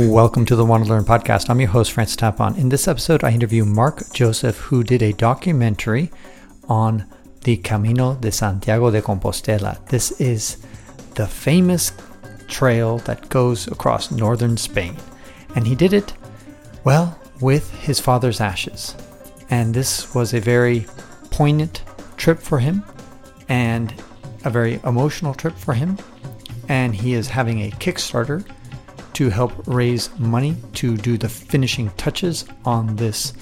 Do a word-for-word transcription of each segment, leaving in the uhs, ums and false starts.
Welcome to the Want to Learn podcast. I'm your host, Francis Tapon. In this episode, I interview Mark Joseph, who did a documentary on the Camino de Santiago de Compostela. This is the famous trail that goes across northern Spain. And he did it, well, with his father's ashes. And this was a very poignant trip for him and a very emotional trip for him. And he is having a Kickstarter to help raise money to do the finishing touches on this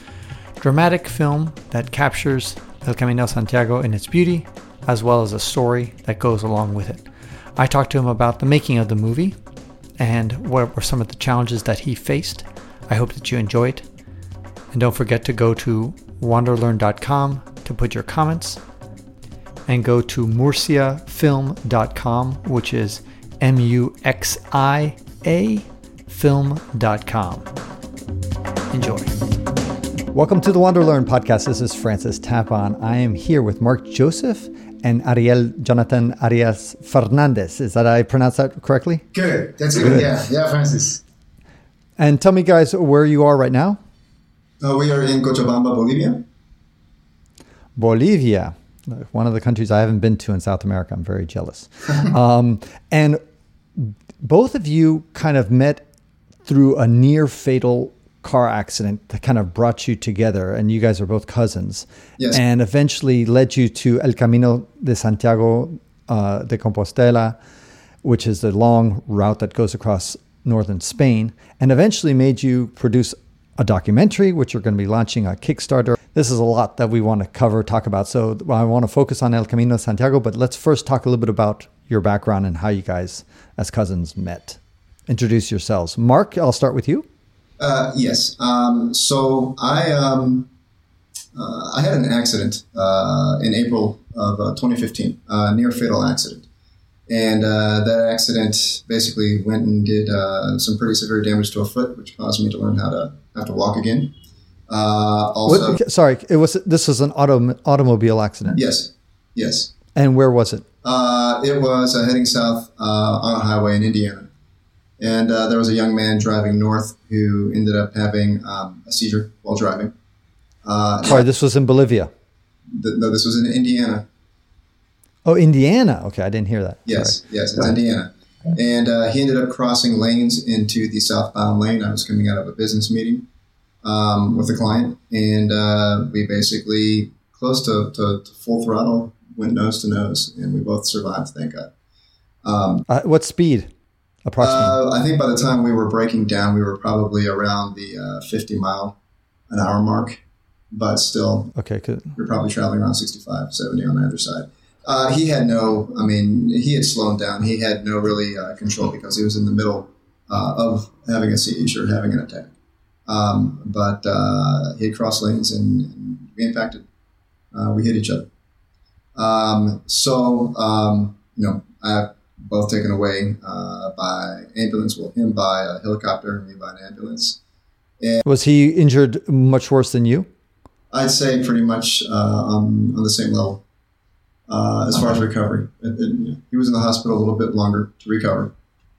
dramatic film that captures El Camino Santiago in its beauty, as well as a story that goes along with it. I talked to him about the making of the movie and what were some of the challenges that he faced. I hope that you enjoy it. And don't forget to go to wander learn dot com to put your comments, and go to murcia film dot com, which is M U X I A film dot com. Enjoy. Welcome to the Wander Learn podcast. This is Francis Tapon. I am here with Mark Joseph and Ariel Jonathan Arias Fernandez. Is that I pronounce that correctly? Good. That's good. good. Yeah, yeah, Francis. And tell me, guys, where you are right now. Uh, we are in Cochabamba, Bolivia. Bolivia. One of the countries I haven't been to in South America. I'm very jealous. um, and both of you kind of met through a near fatal car accident that kind of brought you together, and you guys are both cousins. Yes. And eventually led you to El Camino de Santiago uh, de Compostela, which is the long route that goes across northern Spain, and eventually made you produce a documentary, which you're going to be launching on Kickstarter. This is a lot that we want to cover, talk about. So I want to focus on El Camino Santiago, but let's first talk a little bit about your background and how you guys as cousins met. Introduce yourselves. Mark, I'll start with you. Uh, yes. Um, so I um, uh, I had an accident uh, in April of uh, twenty fifteen, a uh, near-fatal accident. And uh, that accident basically went and did uh, some pretty severe damage to a foot, which caused me to learn how to have to walk again. Uh, also, what, sorry, it was this was an auto, automobile accident. Yes, yes. And where was it? Uh, it was uh, heading south uh, on a highway in Indiana, and uh, there was a young man driving north who ended up having um, a seizure while driving. Uh, sorry, this was in Bolivia. The, no, this was in Indiana. Oh, Indiana. Okay, I didn't hear that. Yes, Sorry. yes, it's Indiana. And uh, he ended up crossing lanes into the southbound lane. I was coming out of a business meeting um, with a client, and uh, we basically, close to, to, to full throttle, went nose to nose, and we both survived, thank God. Um, uh, what speed, approximately? Uh, I think by the time we were breaking down, we were probably around the uh, fifty mile an hour mark, but still, okay, good. We were probably traveling around sixty-five, seventy on either side. Uh, he had no, I mean, he had slowed down. He had no really uh, control because he was in the middle uh, of having a seizure, having an attack. Um, but uh, he had crossed lanes and, and we impacted. Uh, we hit each other. Um, so, um, you know, I've both taken away uh, by ambulance. Well, him by a helicopter, me by an ambulance. And was he injured much worse than you? I'd say pretty much uh, on, on the same level. Uh, as far as recovery, it, it, you know, he was in the hospital a little bit longer to recover.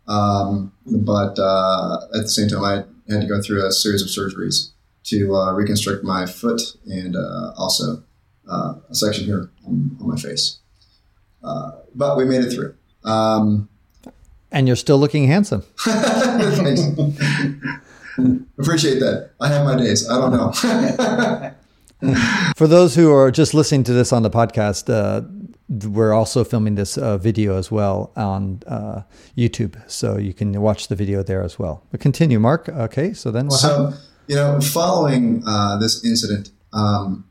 Um, but uh, at the same time, I had to go through a series of surgeries to uh, reconstruct my foot and uh, also uh, a section here on, on my face. Uh, but we made it through. Um, and you're still looking handsome. Thanks. Appreciate that. I have my days. I don't know. For those who are just listening to this on the podcast, uh, we're also filming this uh, video as well on uh, YouTube, so you can watch the video there as well. But continue, Mark. Okay, so then what happened? So, you know, following uh, this incident, um,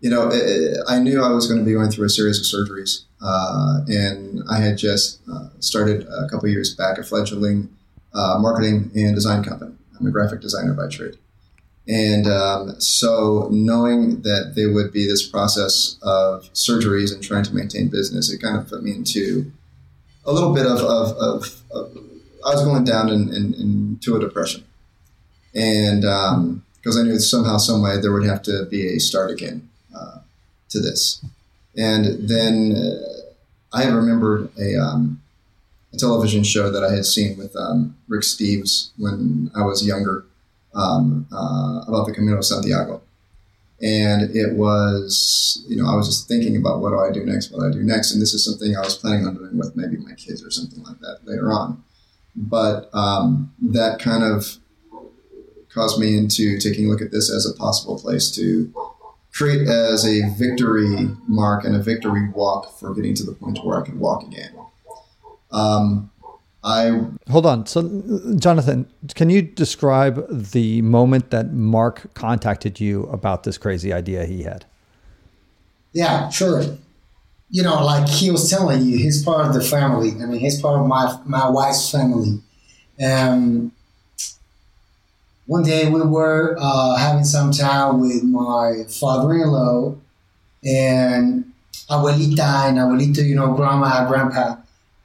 you know, it, it, I knew I was going to be going through a series of surgeries, uh, and I had just uh, started a couple of years back a fledgling uh, marketing and design company. I'm a graphic designer by trade. And um, so knowing that there would be this process of surgeries and trying to maintain business, it kind of put me into a little bit of, of, of, of I was going down in, in, into a depression. And um, because I knew somehow, some way there would have to be a start again uh, to this. And then uh, I remembered a, um, a television show that I had seen with um, Rick Steves when I was younger um, uh, about the Camino Santiago. And it was, you know, I was just thinking about what do I do next, what do I do next. And this is something I was planning on doing with maybe my kids or something like that later on. But um, that kind of caused me into taking a look at this as a possible place to create as a victory mark and a victory walk for getting to the point where I could walk again. Um, I Hold on. So, Jonathan, can you describe the moment that Mark contacted you about this crazy idea he had? Yeah, sure. You know, like he was telling you, he's part of the family. I mean, he's part of my my wife's family. Um, one day we were uh, having some time with my father-in-law and abuelita and abuelito, you know, grandma, grandpa.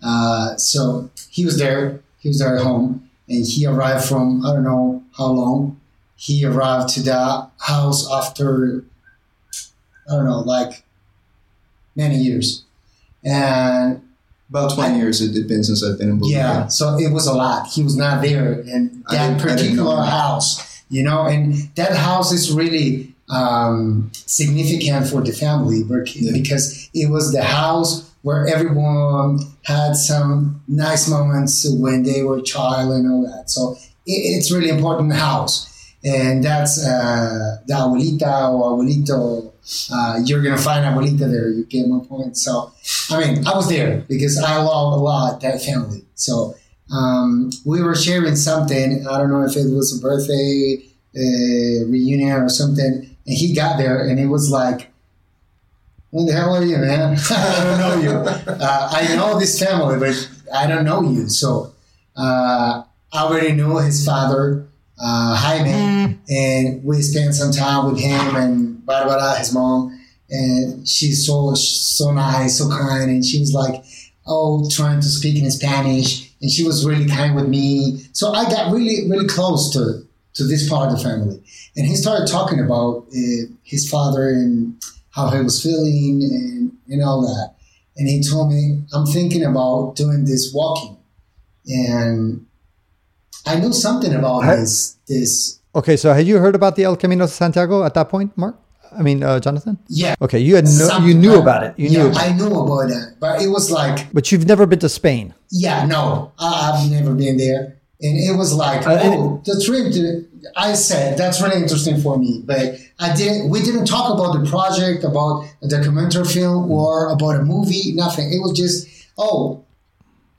Uh, so he was there, he was there at home, and he arrived from, I don't know how long, he arrived to the house after, I don't know, like many years. And about twenty I, years it had been since I've been in Bolivia. Yeah, so it was a lot. He was not there in that particular house, you know, and that house is really um, significant for the family because yeah. It was the house where everyone had some nice moments when they were a child and all that. So it's really important house. And that's uh, the abuelita or abuelito. Uh, you're going to find abuelita there. You get my point. So, I mean, I was there because I love a lot that family. So um, we were sharing something. I don't know if it was a birthday uh, reunion or something. And he got there and it was like, "Who the hell are you, man? I don't know you. Uh, I know this family, but I don't know you." So uh, I already knew his father, uh, Jaime, and we spent some time with him and Barbara, his mom. And she's so so nice, so kind. And she was like, oh, trying to speak in Spanish. And she was really kind with me. So I got really, really close to, to this part of the family. And he started talking about uh, his father and how he was feeling and, and all that. And he told me, I'm thinking about doing this walking. And I knew something about I, this, this. Okay, so had you heard about the El Camino Santiago at that point, Mark? I mean, uh, Jonathan? Yeah. Okay, you had no, you knew about it. You yeah, knew about I knew about that, but it was like... But you've never been to Spain. Yeah, no, I've never been there. And it was like, uh, oh, the trip to... I said, that's really interesting for me, but I didn't, we didn't talk about the project, about a documentary film or about a movie, nothing. It was just, oh,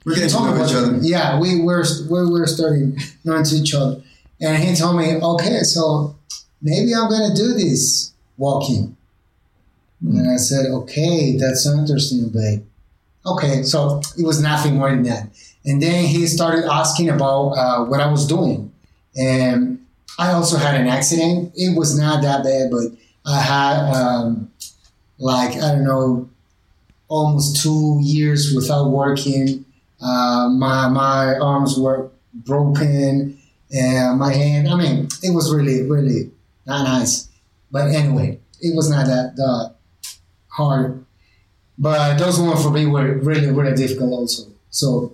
we're going to talk about each other. Yeah, we were, we were starting knowing to each other. And he told me, okay, so maybe I'm going to do this walking. Mm-hmm. And I said, okay, that's so interesting, babe. Okay, so it was nothing more than that. And then he started asking about uh, what I was doing. And I also had an accident. It was not that bad, but I had um, like, I don't know, almost two years without working. Uh, my my arms were broken and my hand, I mean, it was really, really not nice. But anyway, it was not that, that hard. But those ones for me were really, really difficult also. So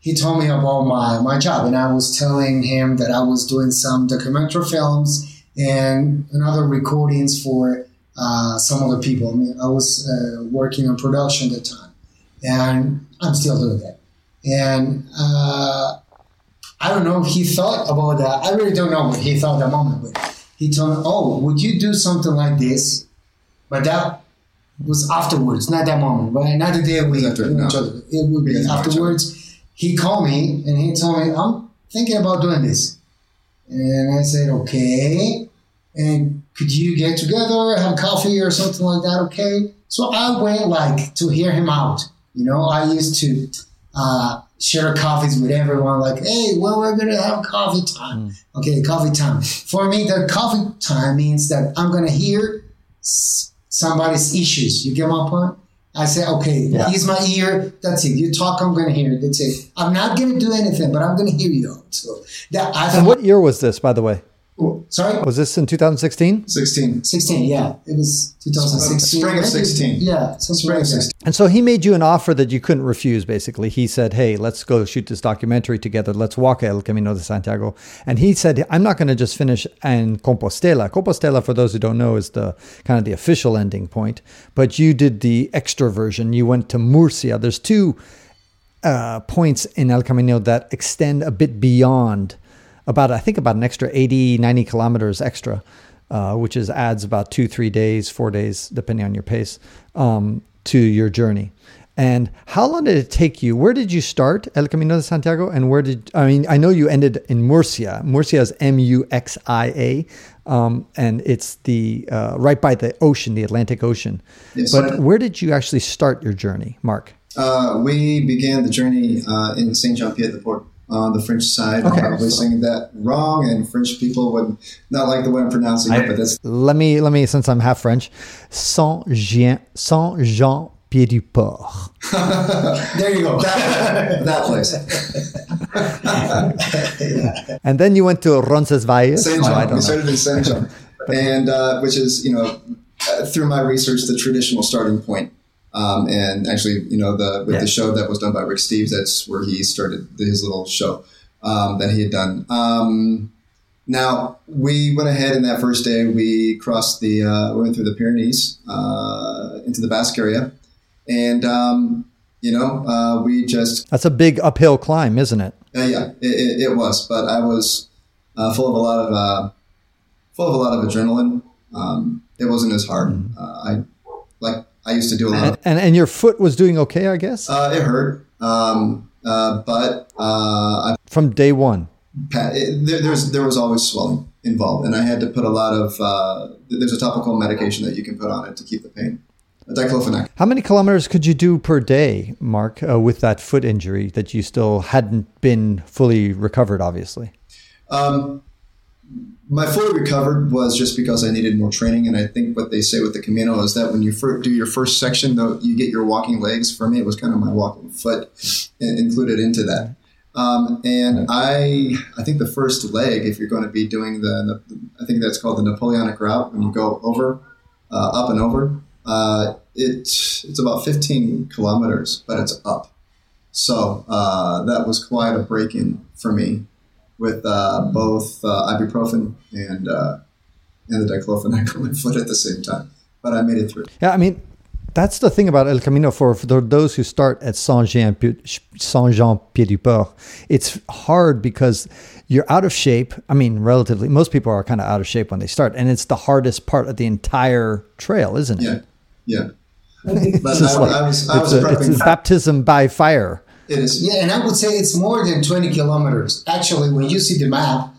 he told me about my, my job, and I was telling him that I was doing some documentary films and another recordings for uh, some other people. I mean, I was uh, working on production at the time, and I'm still doing that. And uh, I don't know, he thought about that. I really don't know what he thought at the moment, but he told me, oh, would you do something like this? But that was afterwards, not that moment, right? Not the day we after, no. each other. It would be yeah, afterwards. He called me and he told me, I'm thinking about doing this. And I said, okay. And could you get together, have coffee or something like that? Okay. So I went like to hear him out. You know, I used to uh, share coffees with everyone like, hey, well, we're going to have coffee time. Mm. Okay, coffee time. For me, the coffee time means that I'm going to hear somebody's issues. You get my point? I said, okay, yeah. Here's my ear. That's it. You talk, I'm going to hear it. That's it. I'm not going to do anything, but I'm going to hear you. So that. I and what year was this, by the way? Oh, sorry? Was this in two thousand sixteen? sixteen. sixteen, yeah. It was two thousand sixteen. Spring of sixteen. Yeah. Spring of sixteen. And so he made you an offer that you couldn't refuse, basically. He said, hey, let's go shoot this documentary together. Let's walk El Camino de Santiago. And he said, I'm not going to just finish in Compostela. Compostela, for those who don't know, is the kind of the official ending point. But you did the extra version. You went to Murcia. There's two uh, points in El Camino that extend a bit beyond about, I think about an extra eighty, ninety kilometers extra, uh, which is adds about two, three days, four days, depending on your pace, um, to your journey. And how long did it take you? Where did you start El Camino de Santiago? And where did, I mean, I know you ended in Murcia. Murcia is M U X I A. Um, and it's the, uh, right by the ocean, the Atlantic Ocean. Yes, but right. Where did you actually start your journey, Mark? Uh, we began the journey uh, in Saint Jean Pied de Port. On the French side, okay, I'm probably so. saying that wrong, and French people would not like the way I'm pronouncing I, it. But that's let me let me since I'm half French, Saint Jean Saint Jean Pied de Port. There you go, that, that place. Yeah. And then you went to Roncesvalles. Saint John. Oh, I don't we know. Started in Saint John, and uh, which is you know uh, through my research the traditional starting point. Um, and actually, you know, the with yeah. the show that was done by Rick Steves, that's where he started his little show um, that he had done. Um, now, we went ahead and that first day, we crossed the, uh, we went through the Pyrenees uh, into the Basque area. And, um, you know, uh, we just... That's a big uphill climb, isn't it? Uh, yeah, it, it, it was. But I was uh, full of a lot of, uh, full of a lot of adrenaline. Um, it wasn't as hard. Mm-hmm. Uh, I like... I used to do a lot. And, and and your foot was doing okay, I guess? Uh, it hurt. Um, uh, but uh, I, from day one? It, there, there's, there was always swelling involved. And I had to put a lot of, uh, there's a topical medication that you can put on it to keep the pain. Diclofenac. How many kilometers could you do per day, Mark, uh, with that foot injury that you still hadn't been fully recovered, obviously? Um My fully recovered was just because I needed more training, and I think what they say with the Camino is that when you fir- do your first section, though, you get your walking legs. For me, it was kind of my walking foot included into that. Um, and I, I think the first leg, if you're going to be doing the, the I think that's called the Napoleonic route, when you go over, uh, up and over, uh, it it's about fifteen kilometers, but it's up. So uh, that was quite a break-in for me. With uh, both uh, ibuprofen and uh, and the diclofenac on my foot at the same time, but I made it through. Yeah, I mean, that's the thing about El Camino for, for those who start at Saint Jean Saint Jean Pied de Port. It's hard because you're out of shape. I mean, relatively, most people are kind of out of shape when they start, and it's the hardest part of the entire trail, isn't it? Yeah, yeah. It's I, like, I was, I it's, was a, it's a baptism by fire. It is. Yeah, and I would say it's more than twenty kilometers. Actually, when you see the map,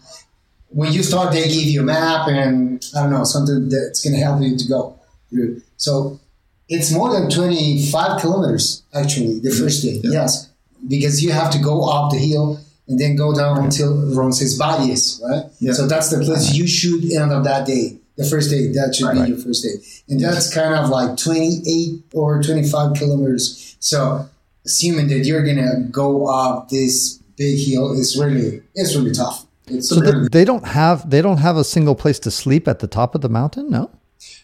when you start, they give you a map and, I don't know, something that's going to help you to go through. So it's more than twenty-five kilometers, actually, the first day. Yeah. Yes, because you have to go up the hill and then go down until Roncesvalles, right? Yeah. So that's the place you should end up that day, the first day. That should right, be right. your first day. And that's kind of like twenty-eight or twenty-five kilometers. So... Assuming that you're gonna go up this big hill is really it's really tough. It's so really they, they don't have they don't have a single place to sleep at the top of the mountain, no?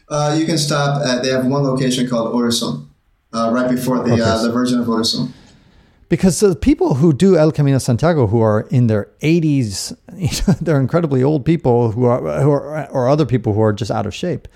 Uh, you can stop at they have one location called Orison, uh, right before the okay. uh, the Virgin of Orison. Because the people who do El Camino Santiago, who are in their eighties, you know, they're incredibly old people who are who are or other people who are just out of shape,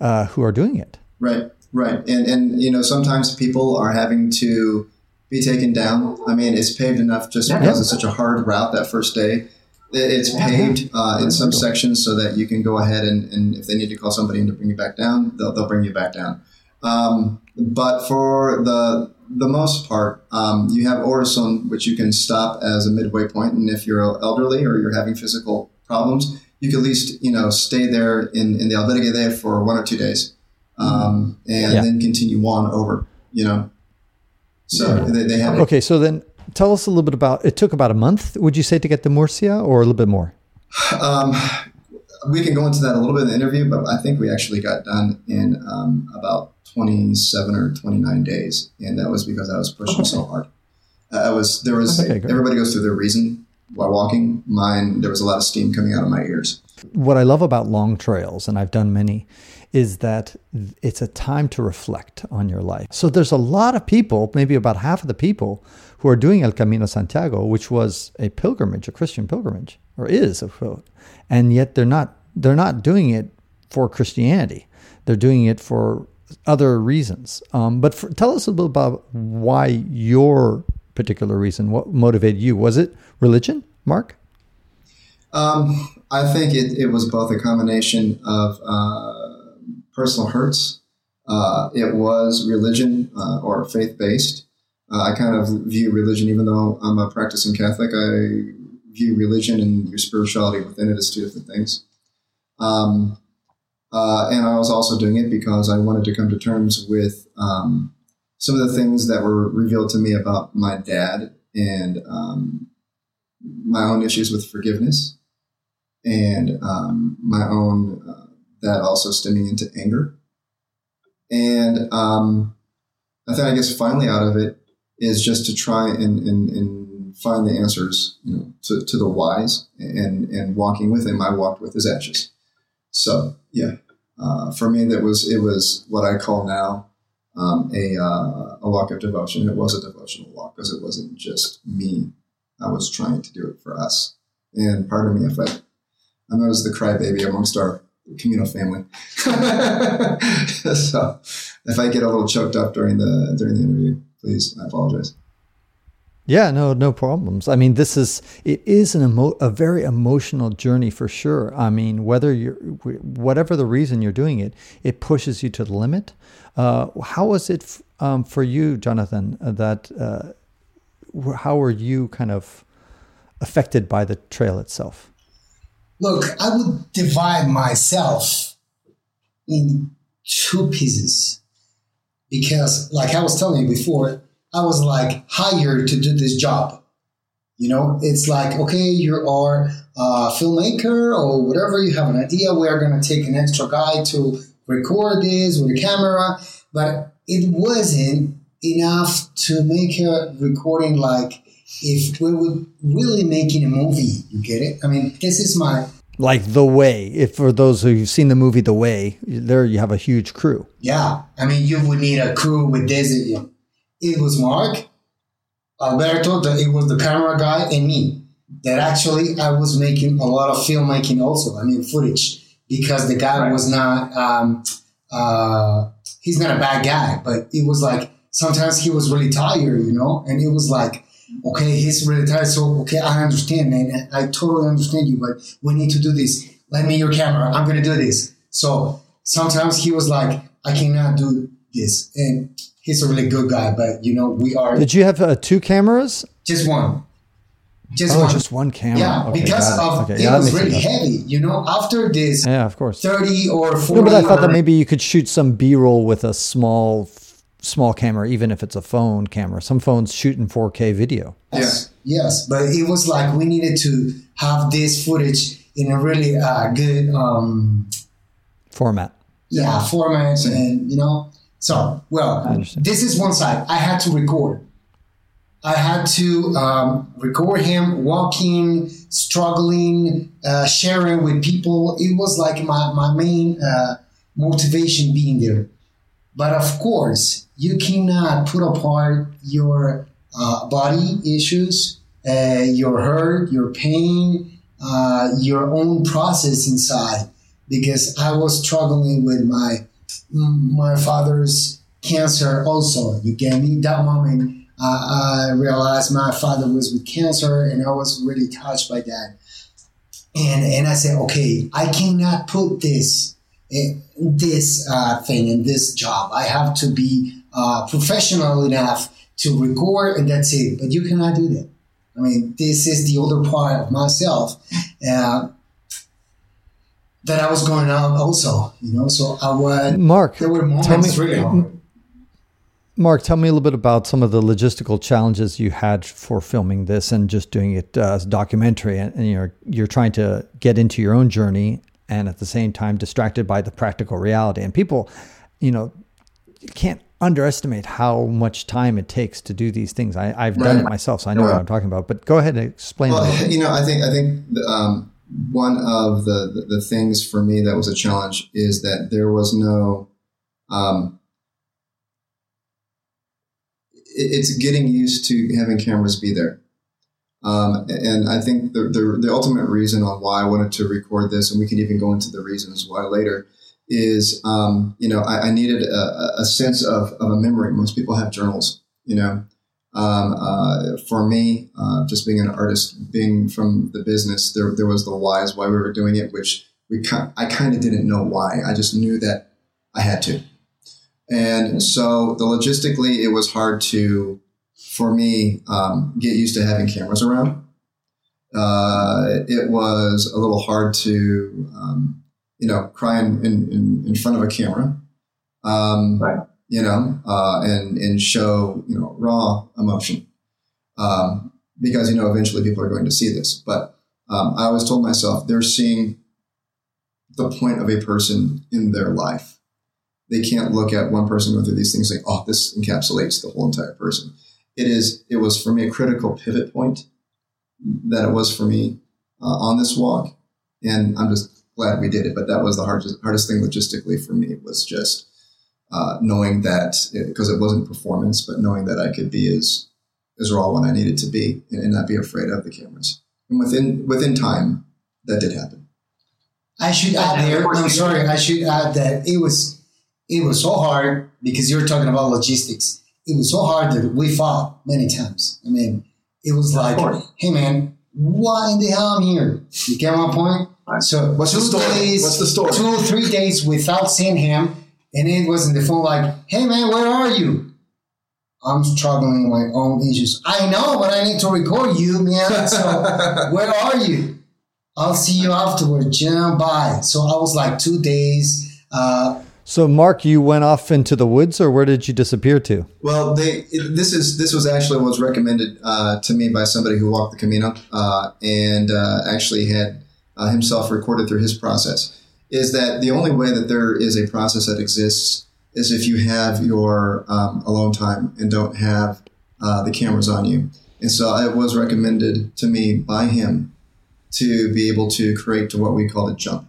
uh, who are doing it. Right, right, and and you know sometimes people are having to. Be taken down. I mean, it's paved enough just yeah, because yeah. it's such a hard route that first day. It's yeah, paved uh, in some sections so that you can go ahead and, and if they need to call somebody in to bring you back down, they'll, they'll bring you back down. Um, but for the the most part, um, you have Orison, which you can stop as a midway point, and if you're elderly or you're having physical problems, you can at least you know stay there in, in the albergue there for one or two days, um, and yeah. then continue on over. You know. So they, they have okay, so then tell us a little bit about, it took about a month, would you say, to get to Murcia or a little bit more? Um, we can go into that a little bit in the interview, but I think we actually got done in um, about twenty-seven or twenty-nine days. And that was because I was pushing okay. so hard. Uh, I was, there was, okay, everybody goes through their reason while walking. Mine, there was a lot of steam coming out of my ears. What I love about long trails, and I've done many, is that it's a time to reflect on your life. So there's a lot of people, maybe about half of the people, who are doing El Camino Santiago, which was a pilgrimage, a Christian pilgrimage, or is a pilgrimage, and yet they're not they're not doing it for Christianity. They're doing it for other reasons. Um, but for, tell us a little about why your particular reason, what motivated you? Was it religion, Mark? Um, I think it, it was both a combination of uh, personal hurts. Uh, it was religion uh, or faith-based. Uh, I kind of view religion, even though I'm a practicing Catholic, I view religion and your spirituality within it as two different things. Um, uh, and I was also doing it because I wanted to come to terms with um, some of the things that were revealed to me about my dad and um, my own issues with forgiveness and um, my own, uh, that also stemming into anger. And um, I think I guess finally out of it is just to try and, and, and find the answers, you know, to, to the whys and, and walking with him. I walked with his ashes. So yeah, uh, for me, that was, it was what I call now um, a, uh, a walk of devotion. It was a devotional walk because it wasn't just me. I was trying to do it for us. And pardon me if I, I noticed the crybaby amongst our Camino family. So if I get a little choked up during the, during the interview, please, I apologize. Yeah, no, no problems. I mean, this is, it is an emo- a very emotional journey for sure. I mean, whether you're, whatever the reason you're doing it, it pushes you to the limit. Uh, how was it f- um, for you, Jonathan, that, uh, how were you kind of affected by the trail itself? Look, I would divide myself in two pieces because, like I was telling you before, I was like hired to do this job. You know, it's like, okay, you are a filmmaker or whatever. You have an idea. We are going to take an extra guy to record this with a camera. But it wasn't enough to make a recording like if we were really making a movie. You get it? I mean, this is my... Like The Way. If for those who've seen the movie The Way, there you have a huge crew. Yeah. I mean, you would need a crew with this. It was Mark, Alberto, the, it was the camera guy, and me. That actually I was making a lot of filmmaking also. I mean, footage. Because the guy was not... Um, uh, he's not a bad guy, but it was like... Sometimes he was really tired, you know, and it was like, okay, he's really tired. So, okay, I understand, man. I totally understand you, but we need to do this. Lend me your camera. I'm going to do this. So sometimes he was like, I cannot do this. And he's a really good guy, but, you know, we are. Did you have uh, two cameras? Just one. Just oh, one. Just one camera. Yeah, okay, because of okay, it yeah, was really heavy, you know. After this, yeah, of course, thirty or forty. No, but I thought or, that maybe you could shoot some B-roll with a small. small camera, even if it's a phone camera. Some phones shoot in four K video. Yes, yeah. yes. But it was like we needed to have this footage in a really uh, good... Um, format. Yeah, format yeah. And, you know. So, well, this is one side. I had to record. I had to um, record him walking, struggling, uh, sharing with people. It was like my, my main uh, motivation being there. But of course, you cannot put apart your uh, body issues, uh, your hurt, your pain, uh, your own process inside. Because I was struggling with my my father's cancer also. You get me? That moment, uh, I realized my father was with cancer, and I was really touched by that. And and I said, okay, I cannot put this. It, this uh, thing and this job. I have to be uh, professional enough to record and that's it. But you cannot do that. I mean, this is the other part of myself uh, that I was going out also, you know, so I was... Mark, there were moments tell me, really hard. Mark, tell me a little bit about some of the logistical challenges you had for filming this and just doing it uh, as a documentary and, and you're, you're trying to get into your own journey and at the same time distracted by the practical reality. And people, you know, can't underestimate how much time it takes to do these things. I, I've right. done it myself, so I know yeah. what I'm talking about. But go ahead and explain. Well, you know, I think I think um, one of the, the, the things for me that was a challenge is that there was no, um, it's getting used to having cameras be there. Um, and I think the, the the ultimate reason on why I wanted to record this, and we can even go into the reasons why later, is, um, you know, I, I needed a, a sense of, of a memory. Most people have journals, you know. Um, uh, for me, uh, just being an artist, being from the business, there there was the whys, why we were doing it, which we kind, I kind of didn't know why. I just knew that I had to. And so the logistically, it was hard to, for me, um, get used to having cameras around. Uh, it was a little hard to, um, you know, cry in, in, in front of a camera, um, right. you know, uh, and, and show, you know, raw emotion. Um, because, you know, eventually people are going to see this. But um, I always told myself they're seeing the point of a person in their life. They can't look at one person go through these things like, oh, this encapsulates the whole entire person. It is. It was for me a critical pivot point that it was for me uh, on this walk, and I'm just glad we did it. But that was the hardest hardest thing logistically for me, was just uh, knowing that, because it, it wasn't performance, but knowing that I could be as as raw when I needed to be, and, and not be afraid of the cameras. And within within time, that did happen. I should add there. I'm sorry. I should add that it was. It was so hard because you were talking about logistics. It was so hard that we fought many times. I mean, it was like, hey, man, why in the hell I'm here? You get my point? Right. So what's two, the story? Days, what's the story? two or three days without seeing him. And it was in the phone like, hey, man, where are you? I'm struggling with my own issues. I know, but I need to record you, man. So where are you? I'll see you afterward. You know, bye. So I was like two days. Uh So, Mark, you went off into the woods, or where did you disappear to? Well, they, it, this is this was actually what was recommended uh, to me by somebody who walked the Camino uh, and uh, actually had uh, himself recorded through his process, is that the only way that there is a process that exists is if you have your um, alone time and don't have uh, the cameras on you. And so it was recommended to me by him to be able to create what we called a jump,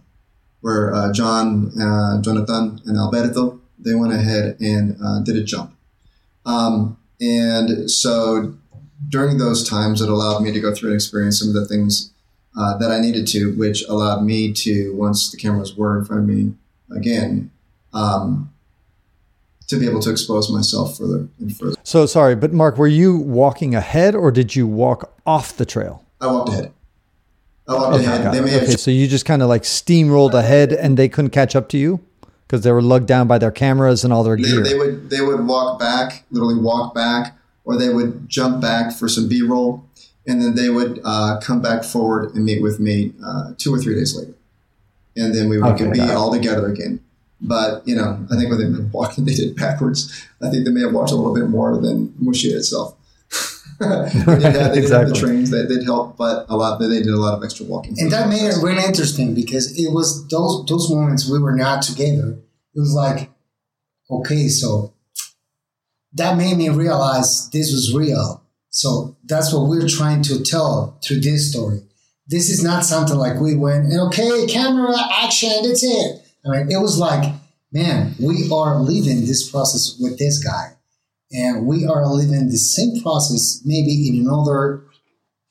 where uh, John, uh, Jonathan, and Alberto, they went ahead and uh, did a jump. Um, and so during those times, it allowed me to go through and experience some of the things uh, that I needed to, which allowed me to, once the cameras were in front of me again, um, to be able to expose myself further and further. So sorry, but Mark, were you walking ahead or did you walk off the trail? I walked ahead. Oh, okay, had, they may have okay j- so you just kind of like steamrolled ahead, and they couldn't catch up to you because they were lugged down by their cameras and all their they, gear. They would they would walk back, literally walk back, or they would jump back for some B-roll, and then they would uh, come back forward and meet with me uh, two or three days later, and then we would okay, be all together again. But you know, I think when they were walking, they did backwards. I think they may have walked a little bit more than Muxía itself. they did have, they exactly. the trains that did help, but a lot. They did a lot of extra walking, and that made it really interesting because it was those those moments we were not together. It was like, okay, so that made me realize this was real. So that's what we're trying to tell through this story. This is not something like we went and okay, camera action, that's it. I mean, it was like, man, we are living this process with this guy. And we are living the same process, maybe in another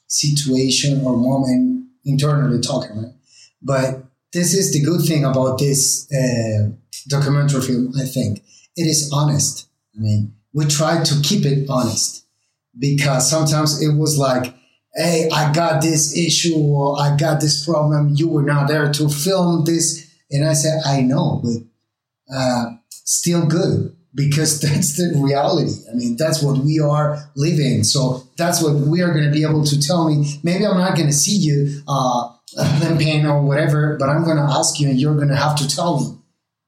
situation or moment, internally talking, right? But this is the good thing about this uh, documentary film, I think. It is honest. I mean, we try to keep it honest because sometimes it was like, hey, I got this issue or I got this problem. You were not there to film this. And I said, I know, but uh, still good. Because that's the reality. I mean, that's what we are living. So that's what we are going to be able to tell me. Maybe I'm not going to see you uh, limping or whatever, but I'm going to ask you and you're going to have to tell me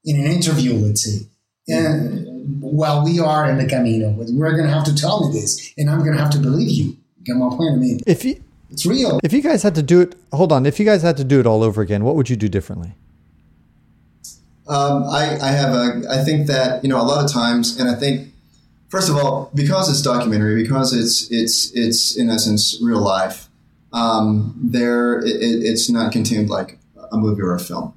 in an interview, let's say. And while we are in the Camino, we're going to have to tell me this and I'm going to have to believe you. You get my point? I mean, if you, it's real. If you guys had to do it, hold on. If you guys had to do it all over again, what would you do differently? Um, I, I have a, I think that, you know, a lot of times, and I think, first of all, because it's documentary, because it's, it's, it's in essence real life, um, there it, it's not contained like a movie or a film.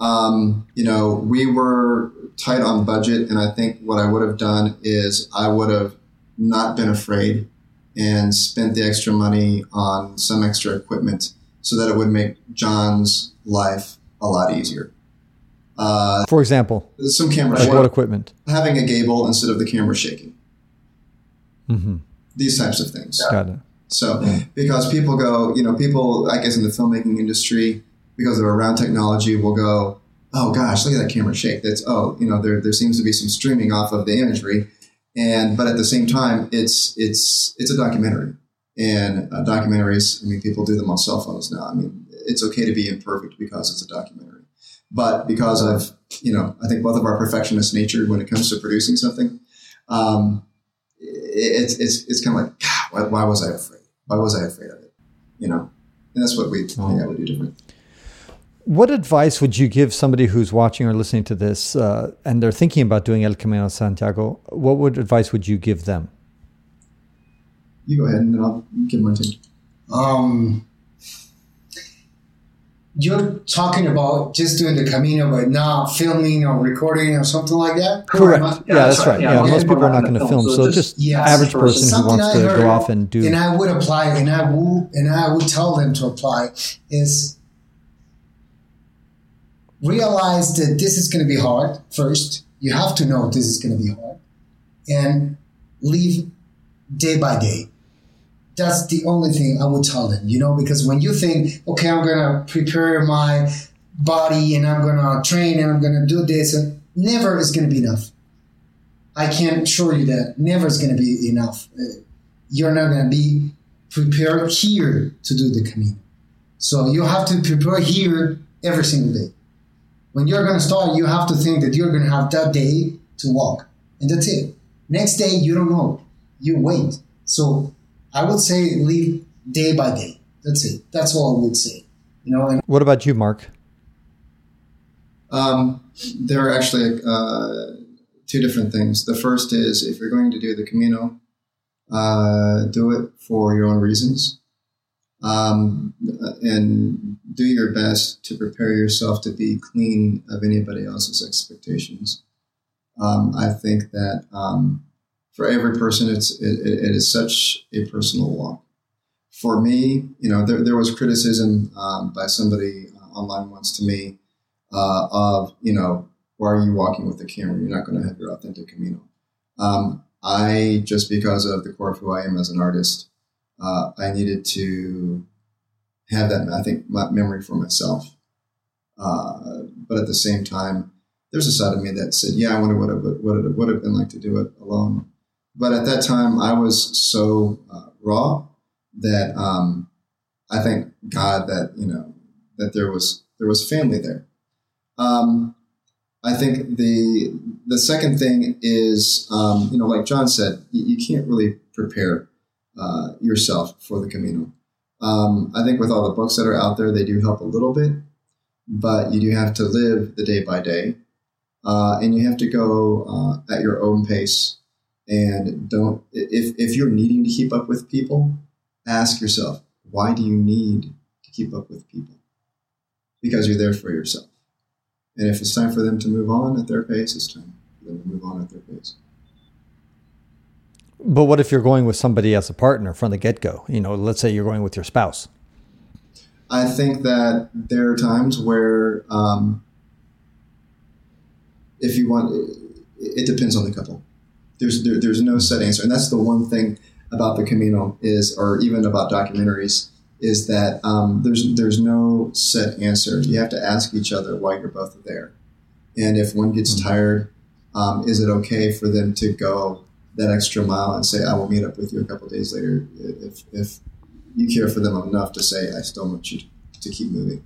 Um, you know, we were tight on budget, and I think what I would have done is I would have not been afraid and spent the extra money on some extra equipment so that it would make John's life a lot easier. Uh, For example, some camera like what equipment? Having a gable instead of the camera shaking. Mm-hmm. These types of things. Got it. So yeah. Because people go, you know, people, I guess, in the filmmaking industry, because they're around technology, will go, oh, gosh, look at that camera shake. That's, oh, you know, there there seems to be some streaming off of the imagery. And but at the same time, it's it's it's a documentary. And uh, documentaries, I mean, people do them on cell phones now. I mean, it's okay to be imperfect because it's a documentary. But because I've, you know, I think both of our perfectionist nature when it comes to producing something, um, it's it's it's kind of like, God, why, why was I afraid? Why was I afraid of it? You know, and that's what we oh. think I would do different. What advice would you give somebody who's watching or listening to this uh, and they're thinking about doing El Camino Santiago? What would advice would you give them? You go ahead and then I'll give my take. Um, you're talking about just doing the Camino, but not filming or recording or something like that? Correct. Correct. Yeah, yeah, that's right. right. Yeah, yeah, most people are not going to film. So, so just yes, average person who wants to go off and do. And I would apply, and I would, and I would tell them to apply is realize that this is going to be hard first. You have to know this is going to be hard. And leave day by day. That's the only thing I would tell them, you know, because when you think, okay, I'm going to prepare my body and I'm going to train and I'm going to do this, and never is going to be enough. I can assure you that never is going to be enough. You're not going to be prepared here to do the Camino. So you have to prepare here every single day. When you're going to start, you have to think that you're going to have that day to walk. And that's it. Next day, you don't know. You wait. So I would say live day by day. That's it. That's all I would say. You know. And what about you, Mark? Um, there are actually uh, two different things. The first is if you're going to do the Camino, uh, do it for your own reasons. Um, and do your best to prepare yourself to be clean of anybody else's expectations. Um, I think that um, for every person, it's it, it is such a personal walk. For me, you know, there there was criticism um, by somebody online once to me uh, of, you know, why are you walking with the camera? You're not going to have your authentic Camino. Um, I, just because of the core of who I am as an artist, Uh, I needed to have that, I think, my memory for myself. Uh, but at the same time, there's a side of me that said, yeah, I wonder what it, what it would have been like to do it alone. But at that time, I was so uh, raw that um, I thank God that, you know, that there was there was family there. Um, I think the the second thing is, um, you know, like John said, you, you can't really prepare Uh, yourself for the Camino. Um, I think with all the books that are out there, they do help a little bit, but you do have to live the day by day, uh, and you have to go uh, at your own pace. And don't if if you're needing to keep up with people, ask yourself, why do you need to keep up with people? Because you're there for yourself. And if it's time for them to move on at their pace, it's time for them to move on at their pace. But what if you're going with somebody as a partner from the get-go? You know, let's say you're going with your spouse. I think that there are times where um, if you want, it, it depends on the couple. There's there, there's no set answer. And that's the one thing about the Camino is, or even about documentaries, is that um, there's there's no set answer. You have to ask each other why you're both there. And if one gets mm-hmm. tired, um, is it okay for them to go that extra mile and say, I will meet up with you a couple of days later if if you care for them enough to say, I still want you to keep moving.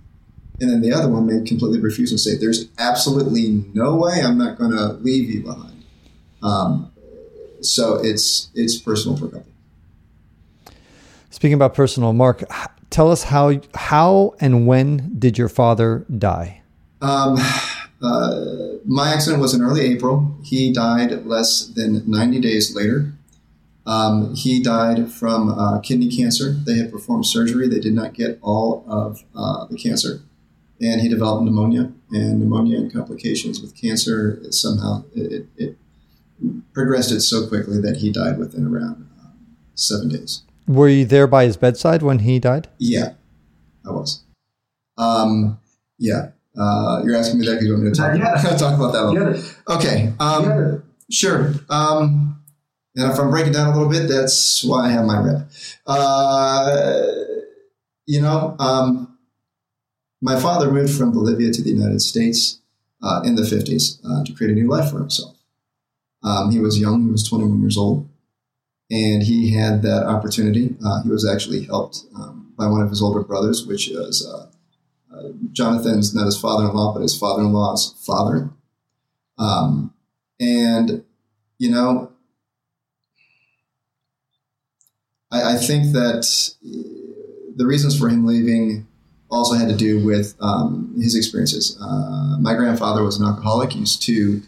And then the other one may completely refuse and say, there's absolutely no way I'm not going to leave you behind. Um, so it's it's personal for a couple. Speaking about personal, Mark, tell us how, how and when did your father die? Um, Uh, my accident was in early April. He died less than ninety days later. Um, he died from uh, kidney cancer. They had performed surgery. They did not get all of uh, the cancer. And he developed pneumonia. And pneumonia and complications with cancer, it somehow it, it progressed it so quickly that he died within around um, seven days. Were you there by his bedside when he died? Yeah, I was. Um, yeah. Uh, you're asking me that because you want me to talk, yeah. about, talk about that one. Okay. Um, sure. Um, and if I'm breaking down a little bit, that's why I have my rep. Uh, you know, um, my father moved from Bolivia to the United States uh, in the fifties uh, to create a new life for himself. Um, he was young. He was twenty-one years old. And he had that opportunity. Uh, he was actually helped um, by one of his older brothers, which is uh, uh, Jonathan's, not his father-in-law, but his father-in-law's father. Um, and, you know, I, I think that the reasons for him leaving also had to do with um, his experiences. Uh, my grandfather was an alcoholic, used to,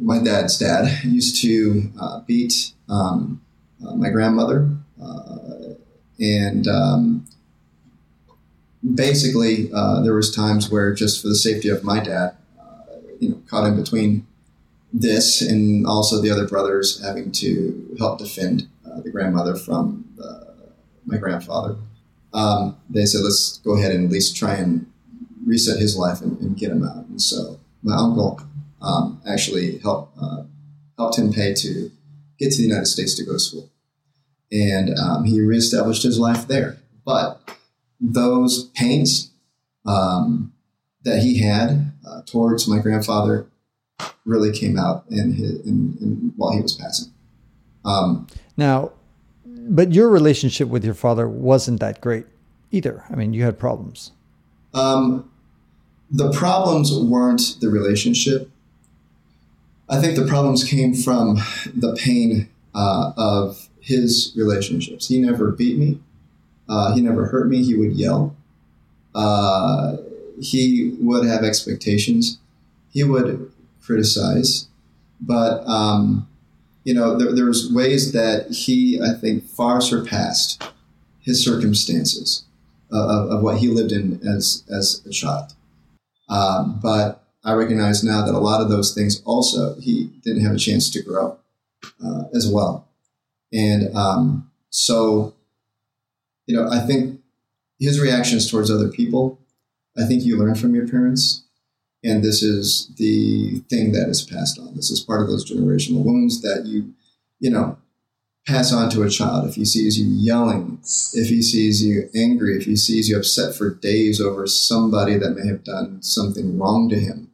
my dad's dad, used to uh, beat um Uh, my grandmother, uh, and um, basically uh, there was times where, just for the safety of my dad, uh, you know, caught in between this and also the other brothers having to help defend uh, the grandmother from uh, my grandfather. Um, they said, let's go ahead and at least try and reset his life and, and get him out. And so my uncle um, actually helped uh, helped him pay to get to the United States to go to school. And um, he reestablished his life there. But those pains um, that he had uh, towards my grandfather really came out in his, in, in, while he was passing. Um, now, but your relationship with your father wasn't that great either. I mean, you had problems. Um, the problems weren't the relationship. I think the problems came from the pain uh, of his relationships. He never beat me. Uh, he never hurt me. He would yell. Uh, he would have expectations. He would criticize. But, um, you know, there, there was ways that he, I think, far surpassed his circumstances uh, of, of what he lived in as, as a child. Um, but... I recognize now that a lot of those things also, he didn't have a chance to grow uh, as well. And um, so, you know, I think his reactions towards other people, I think you learn from your parents. And this is the thing that is passed on. This is part of those generational wounds that you, you know, pass on to a child. If he sees you yelling, if he sees you angry, if he sees you upset for days over somebody that may have done something wrong to him,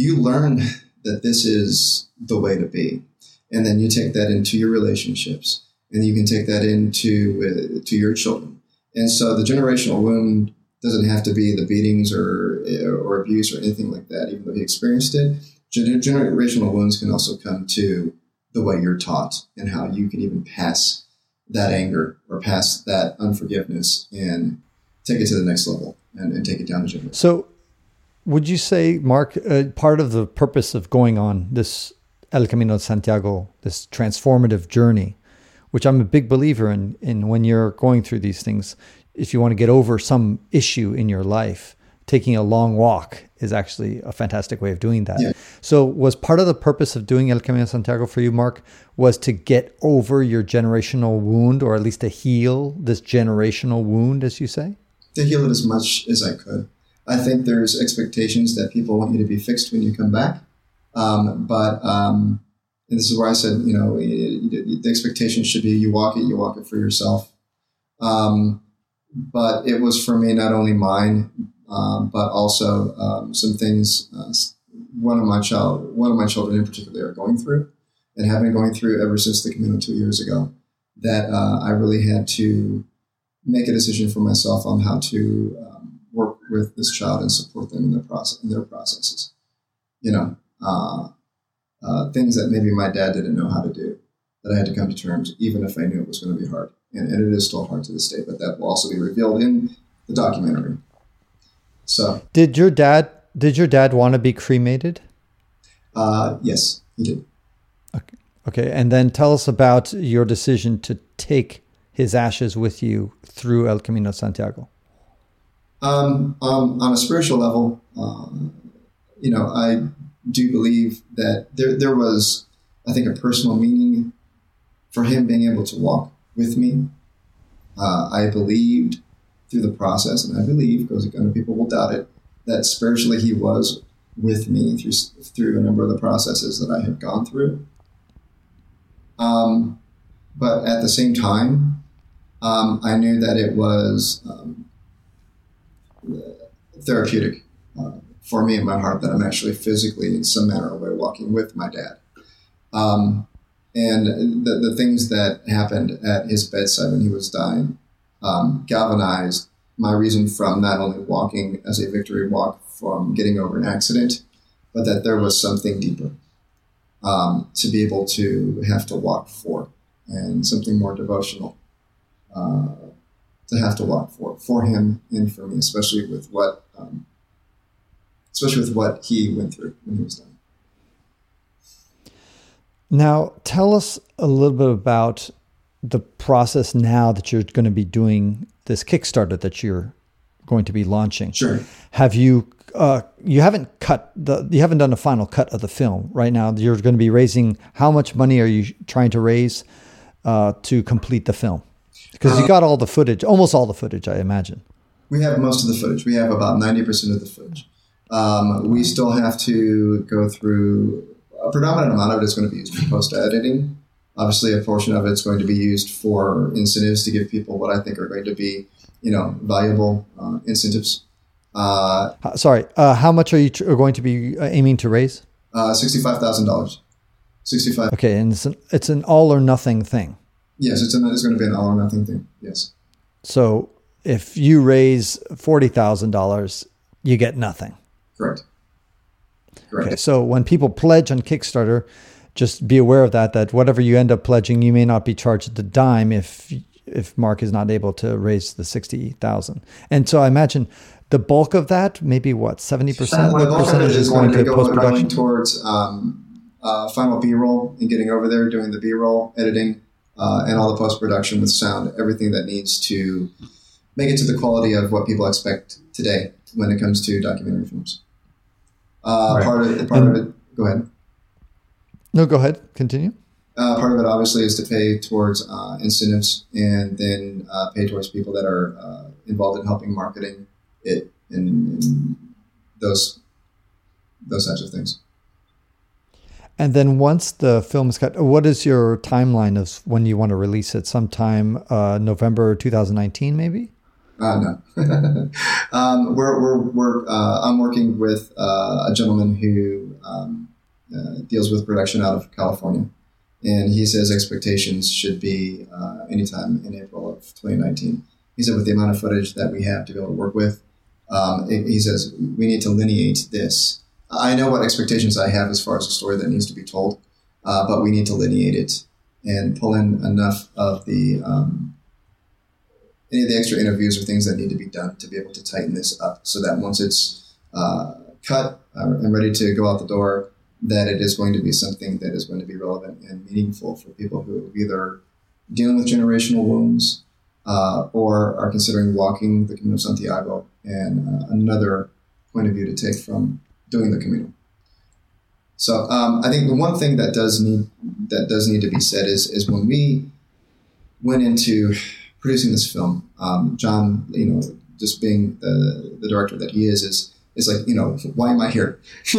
you learn that this is the way to be. And then you take that into your relationships, and you can take that into uh, to your children. And so the generational wound doesn't have to be the beatings or or abuse or anything like that, even though he experienced it. Gener- generational wounds can also come to the way you're taught and how you can even pass that anger or pass that unforgiveness and take it to the next level and, and take it down to generation. So would you say, Mark, uh, part of the purpose of going on this El Camino de Santiago, this transformative journey, which I'm a big believer in, in when you're going through these things, if you want to get over some issue in your life, taking a long walk is actually a fantastic way of doing that. Yeah. So was part of the purpose of doing El Camino Santiago for you, Mark, was to get over your generational wound, or at least to heal this generational wound, as you say? To heal it as much as I could. I think there's expectations that people want you to be fixed when you come back. Um, but um, and this is where I said, you know, the expectation should be you walk it, you walk it for yourself. Um, but it was for me, not only mine, Um, but also um, some things uh, one of my child, one of my children in particular are going through and have been going through ever since the Camino two years ago, that uh, I really had to make a decision for myself on how to um, work with this child and support them in their, process, in their processes. You know, uh, uh, things that maybe my dad didn't know how to do, that I had to come to terms, even if I knew it was going to be hard. And, and it is still hard to this day, but that will also be revealed in the documentary. So did your dad, did your dad want to be cremated? Uh, yes, he did. Okay. Okay, and then tell us about your decision to take his ashes with you through El Camino Santiago. Um, um, on a spiritual level, um, you know, I do believe that there there was, I think, a personal meaning for him being able to walk with me. Uh, I believed through the process, and I believe, because other people will doubt it, that spiritually he was with me through through a number of the processes that I had gone through. Um, but at the same time, um, I knew that it was um, therapeutic uh, for me in my heart that I'm actually physically in some manner or way walking with my dad. Um, and the, the things that happened at his bedside when he was dying um, galvanized my reason from not only walking as a victory walk from getting over an accident, but that there was something deeper. Um, to be able to have to walk for, and something more devotional uh, to have to walk for, for him and for me, especially with what, um, especially with what he went through when he was dying. Now, tell us a little bit about the process now that you're going to be doing this Kickstarter that you're going to be launching. Sure. Have you Uh, you haven't cut the, you haven't done a final cut of the film right now. You're going to be raising, how much money are you trying to raise uh, to complete the film? Because um, you got all the footage, almost all the footage, I imagine. We have most of the footage. We have about ninety percent of the footage. Um, we still have to go through a predominant amount of it is going to be used for post editing. Obviously, a portion of it's going to be used for incentives to give people what I think are going to be, you know, valuable uh, incentives. Uh, Sorry, uh, how much are you tr- are going to be aiming to raise? Uh, sixty-five thousand dollars. Sixty-five. Okay, and it's an, it's an all or nothing thing. Yes, it's, an, it's going to be an all or nothing thing, yes. So if you raise forty thousand dollars, you get nothing. Correct. Correct. Okay, so when people pledge on Kickstarter, just be aware of that, that whatever you end up pledging, you may not be charged a dime if if Mark is not able to raise the sixty thousand dollars. And so I imagine... the bulk of that, maybe what, seventy percent? Well, the bulk of it is going, going to go post-production towards um, uh, final B-roll and getting over there, doing the B-roll, editing, uh, and all the post-production with sound, everything that needs to make it to the quality of what people expect today when it comes to documentary films. Uh, right. Part of it, part and, of it, go ahead. No, go ahead. Continue. Uh, part of it, obviously, is to pay towards uh, incentives and then uh, pay towards people that are uh, involved in helping marketing it and, and those those types of things. And then once the film is cut, what is your timeline of when you want to release it? Sometime uh, November twenty nineteen, maybe? Uh, no, um, we're we're we're uh, I'm working with uh, a gentleman who um, uh, deals with production out of California, and he says expectations should be uh, anytime in April of twenty nineteen. He said with the amount of footage that we have to be able to work with. Um, he says, we need to lineate this. I know what expectations I have as far as the story that needs to be told, uh, but we need to lineate it and pull in enough of the, um, any of the extra interviews or things that need to be done to be able to tighten this up so that once it's uh, cut and ready to go out the door, that it is going to be something that is going to be relevant and meaningful for people who are either dealing with generational wounds Uh, or are considering walking the Camino Santiago, and uh, another point of view to take from doing the Camino. So um, I think the one thing that does need that does need to be said is is when we went into producing this film, um, John, you know, just being the the director that he is, is is like, you know, why am I here?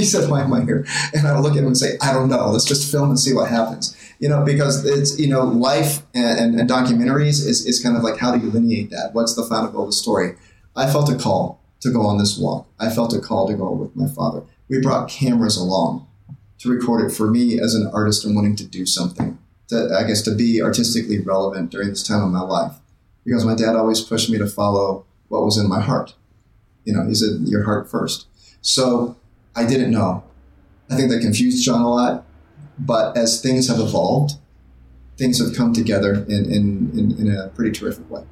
He said, why am I here? And I look at him and say, I don't know. Let's just film and see what happens. You know, because it's, you know, life and, and documentaries is, is kind of like, how do you lineate that? What's the final goal of the story? I felt a call to go on this walk. I felt a call to go with my father. We brought cameras along to record it for me as an artist and wanting to do something, to, I guess, to be artistically relevant during this time of my life. Because my dad always pushed me to follow what was in my heart. You know, he said, your heart first. So I didn't know. I think that confused John a lot. But as things have evolved, things have come together in, in, in, in a pretty terrific way.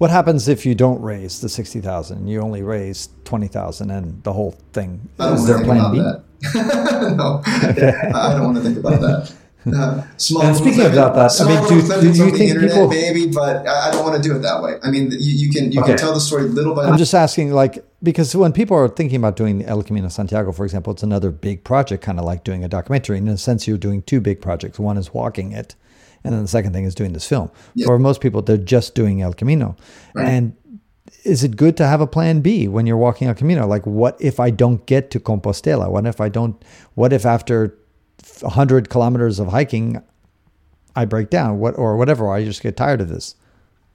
What happens if you don't raise the sixty thousand? You only raise twenty thousand, and the whole thing? I don't is there a plan B? That. No, okay. I don't want to think about that. Uh, small and speaking little, about that, I mean, do, do, do you think internet, people maybe, but I don't want to do it that way. I mean, you, you can you okay. can tell the story little by little. I'm just asking, like, because when people are thinking about doing El Camino Santiago, for example, it's another big project, kind of like doing a documentary. In a sense, you're doing two big projects. One is walking it, and then the second thing is doing this film. Yep. For most people, they're just doing El Camino, right. And is it good to have a plan B when you're walking El Camino? Like, what if I don't get to Compostela? What if I don't? What if after one hundred kilometers of hiking, I break down, what or whatever, I just get tired of this?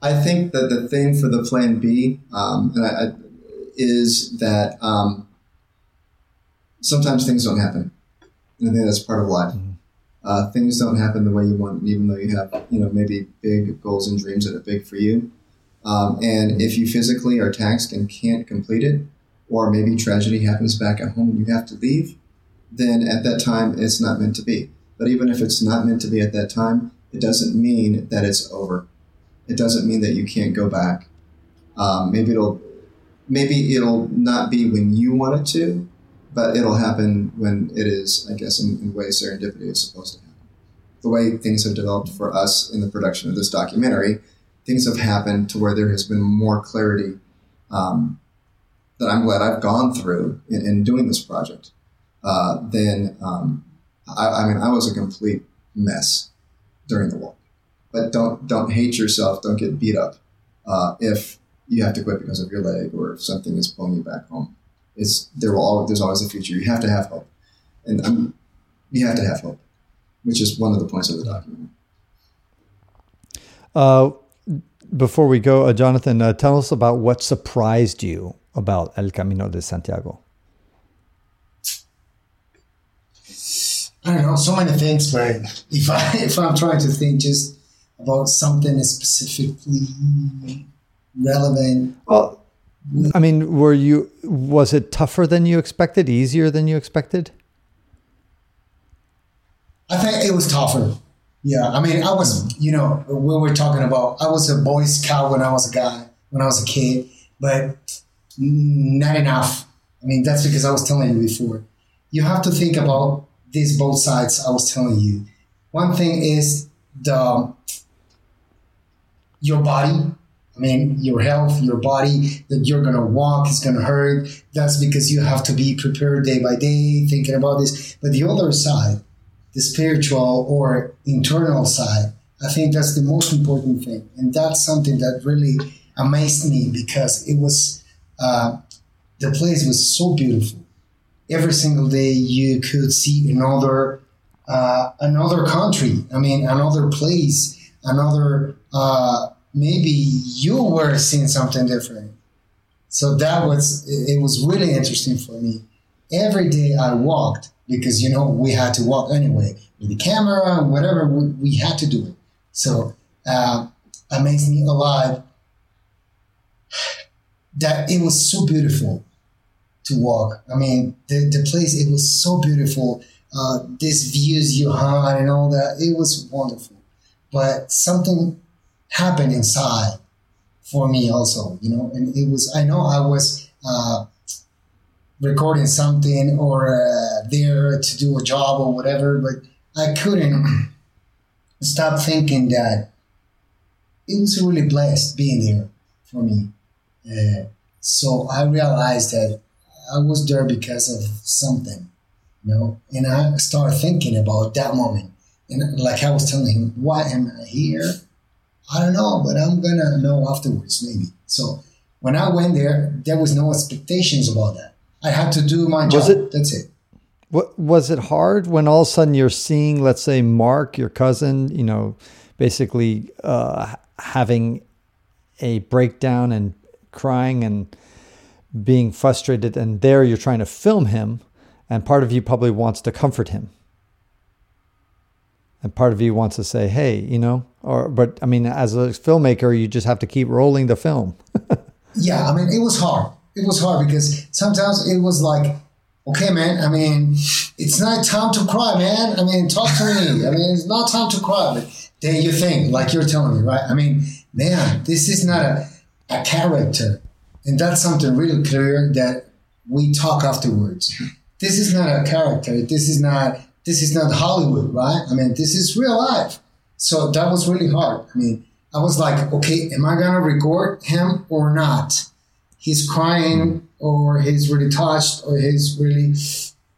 I think that the thing for the plan B um, and I, I, is that um, sometimes things don't happen. And I think that's part of life. Mm-hmm. Uh, things don't happen the way you want, even though you have, you know, maybe big goals and dreams that are big for you. Um, and if you physically are taxed and can't complete it, or maybe tragedy happens back at home and you have to leave, then at that time, it's not meant to be. But even if it's not meant to be at that time, it doesn't mean that it's over. It doesn't mean that you can't go back. Um, maybe it'll maybe it'll not be when you want it to, but it'll happen when it is, I guess, in, in ways serendipity is supposed to happen. The way things have developed for us in the production of this documentary, things have happened to where there has been more clarity um, that I'm glad I've gone through in, in doing this project. Uh, then, um, I, I mean, I was a complete mess during the walk, but don't, don't hate yourself. Don't get beat up. Uh, if you have to quit because of your leg or if something is pulling you back home, it's, there will always, there's always a future. You have to have hope, and um, you have to have hope, which is one of the points of the documentary. Uh, before we go, uh, Jonathan, uh, tell us about what surprised you about El Camino de Santiago. I don't know, so many things, but right. if, I, if I'm trying to think just about something specifically relevant. Well, I mean, were you, was it tougher than you expected, easier than you expected? I think it was tougher. Yeah, I mean, I was, you know, we were talking about, I was a Boy Scout when I was a guy, when I was a kid, but not enough. I mean, that's because I was telling you before. You have to think about these both sides I was telling you. One thing is the your body. I mean, your health, your body, that you're going to walk, it's going to hurt. That's because you have to be prepared day by day, thinking about this. But the other side, the spiritual or internal side, I think that's the most important thing. And that's something that really amazed me because it was, uh, the place was so beautiful. Every single day you could see another uh, another country, I mean, another place, another, uh, maybe you were seeing something different. So that was, it was really interesting for me. Every day I walked because, you know, we had to walk anyway with the camera, whatever, we, we had to do it. So uh, it makes me alive that it was so beautiful to walk. I mean, the, the place, it was so beautiful. Uh, these views you had and all that, it was wonderful. But something happened inside for me also, you know, and it was, I know I was uh, recording something or uh, there to do a job or whatever, but I couldn't stop thinking that it was really blessed being there for me. Uh, so I realized that I was there because of something, you know, and I started thinking about that moment. And like I was telling him, why am I here? I don't know, but I'm going to know afterwards, maybe. So when I went there, there was no expectations about that. I had to do my job. Was it, That's it. What, was it hard when all of a sudden you're seeing, let's say, Mark, your cousin, you know, basically uh, having a breakdown and crying and being frustrated, and there you're trying to film him, and part of you probably wants to comfort him. And part of you wants to say, hey, you know, or, but I mean, as a filmmaker, you just have to keep rolling the film. Yeah. I mean, it was hard. It was hard because sometimes it was like, okay, man, I mean, it's not time to cry, man. I mean, talk to me. I mean, it's not time to cry. But then you think, like you're telling me, right? I mean, man, this is not a, a character. And that's something really clear that we talk afterwards. this is not a character. This is not, this is not Hollywood, right? I mean, this is real life. So that was really hard. I mean, I was like, okay, am I going to record him or not? He's crying or he's really touched or he's really,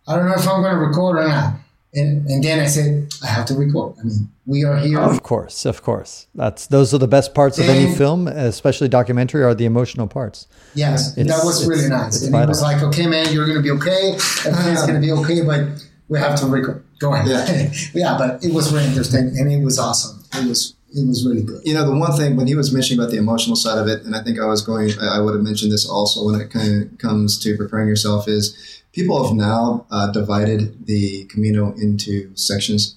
I don't know if I'm going to record or not. And, and then I said, I have to record. I mean, we are here. Of course, of course. That's Those are the best parts and, of any film, especially documentary, are the emotional parts. Yes, it's, that was really nice. And vital. It was like, okay, man, you're going to be okay. Everything's going to be okay, but we have to record. Go ahead. Yeah. yeah, but it was really interesting, and it was awesome. It was it was really good. You know, the one thing, when he was mentioning about the emotional side of it, and I think I was going, I would have mentioned this also when it kind of comes to preparing yourself is, people have now uh, divided the Camino into sections,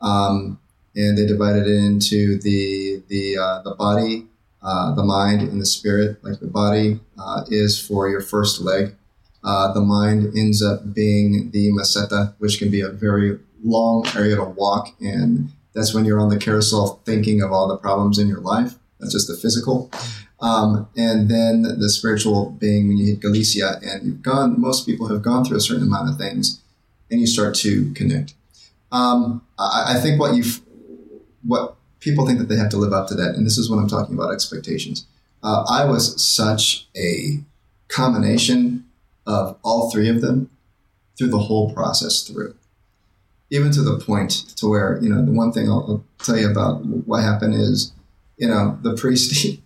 um, and they divided it into the the uh, the body, uh, the mind, and the spirit. Like the body uh, is for your first leg, uh, the mind ends up being the meseta, which can be a very long area to walk, and that's when you're on the carousel thinking of all the problems in your life. That's just the physical. Um, and then the spiritual being when you hit Galicia and you've gone, most people have gone through a certain amount of things and you start to connect. Um, I, I think what you, what people think that they have to live up to that. And this is what I'm talking about expectations. Uh, I was such a combination of all three of them through the whole process through. Even to the point to where, you know, the one thing I'll, I'll tell you about what happened is, you know, the priest,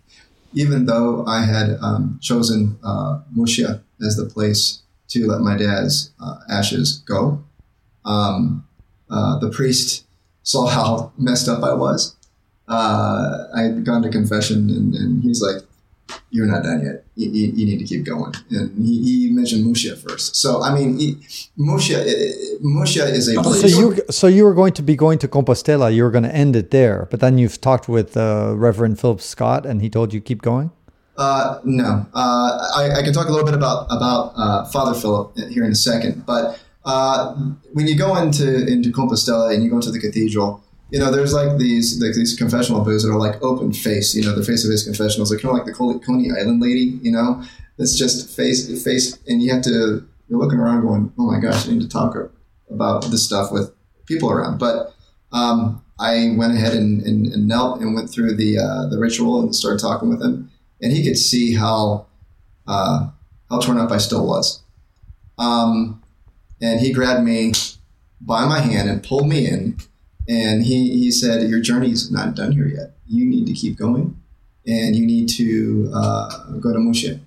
even though I had um, chosen uh, Muxía as the place to let my dad's uh, ashes go, um, uh, the priest saw how messed up I was. Uh, I had gone to confession, and, and he's like, "You're not done yet. You, you, you need to keep going." And he, he mentioned Muxía first. So I mean, he, Muxía, Muxía is a place. So you, so you were going to be going to Compostela. You were going to end it there, but then you've talked with uh, Reverend Philip Scott, and he told you keep going. Uh, no, uh, I, I can talk a little bit about about uh, Father Philip here in a second. But uh, when you go into into Compostela and you go into the cathedral. You know, there's like these like these confessional booths that are like open face, you know, the face of his confessionals. Like kind of like the Coney Island lady, you know, that's just face to face. And you have to, you're looking around going, oh my gosh, I need to talk about this stuff with people around. But um, I went ahead and, and, and knelt and went through the uh, the ritual and started talking with him. And he could see how, uh, how torn up I still was. Um, and he grabbed me by my hand and pulled me in. And he, he said, your journey's not done here yet. You need to keep going, and you need to uh, go to Muxía,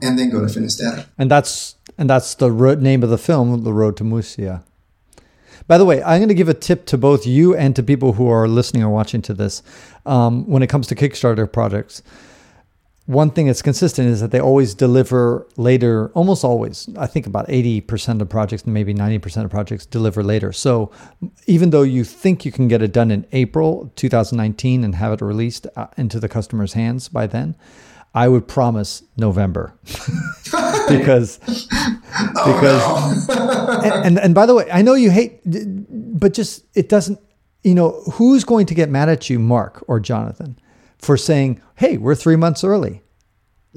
and then go to Finisterre. And that's and that's the road, name of the film, The Road to Muxía. By the way, I'm going to give a tip to both you and to people who are listening or watching to this. Um, when it comes to Kickstarter projects, one thing that's consistent is that they always deliver later, almost always. I think about eighty percent of projects, maybe ninety percent of projects deliver later. So even though you think you can get it done in April twenty nineteen and have it released into the customer's hands by then, I would promise November because, because, and, and, and by the way, I know you hate, but just, it doesn't, you know, who's going to get mad at you, Mark or Jonathan, for saying, hey, we're three months early?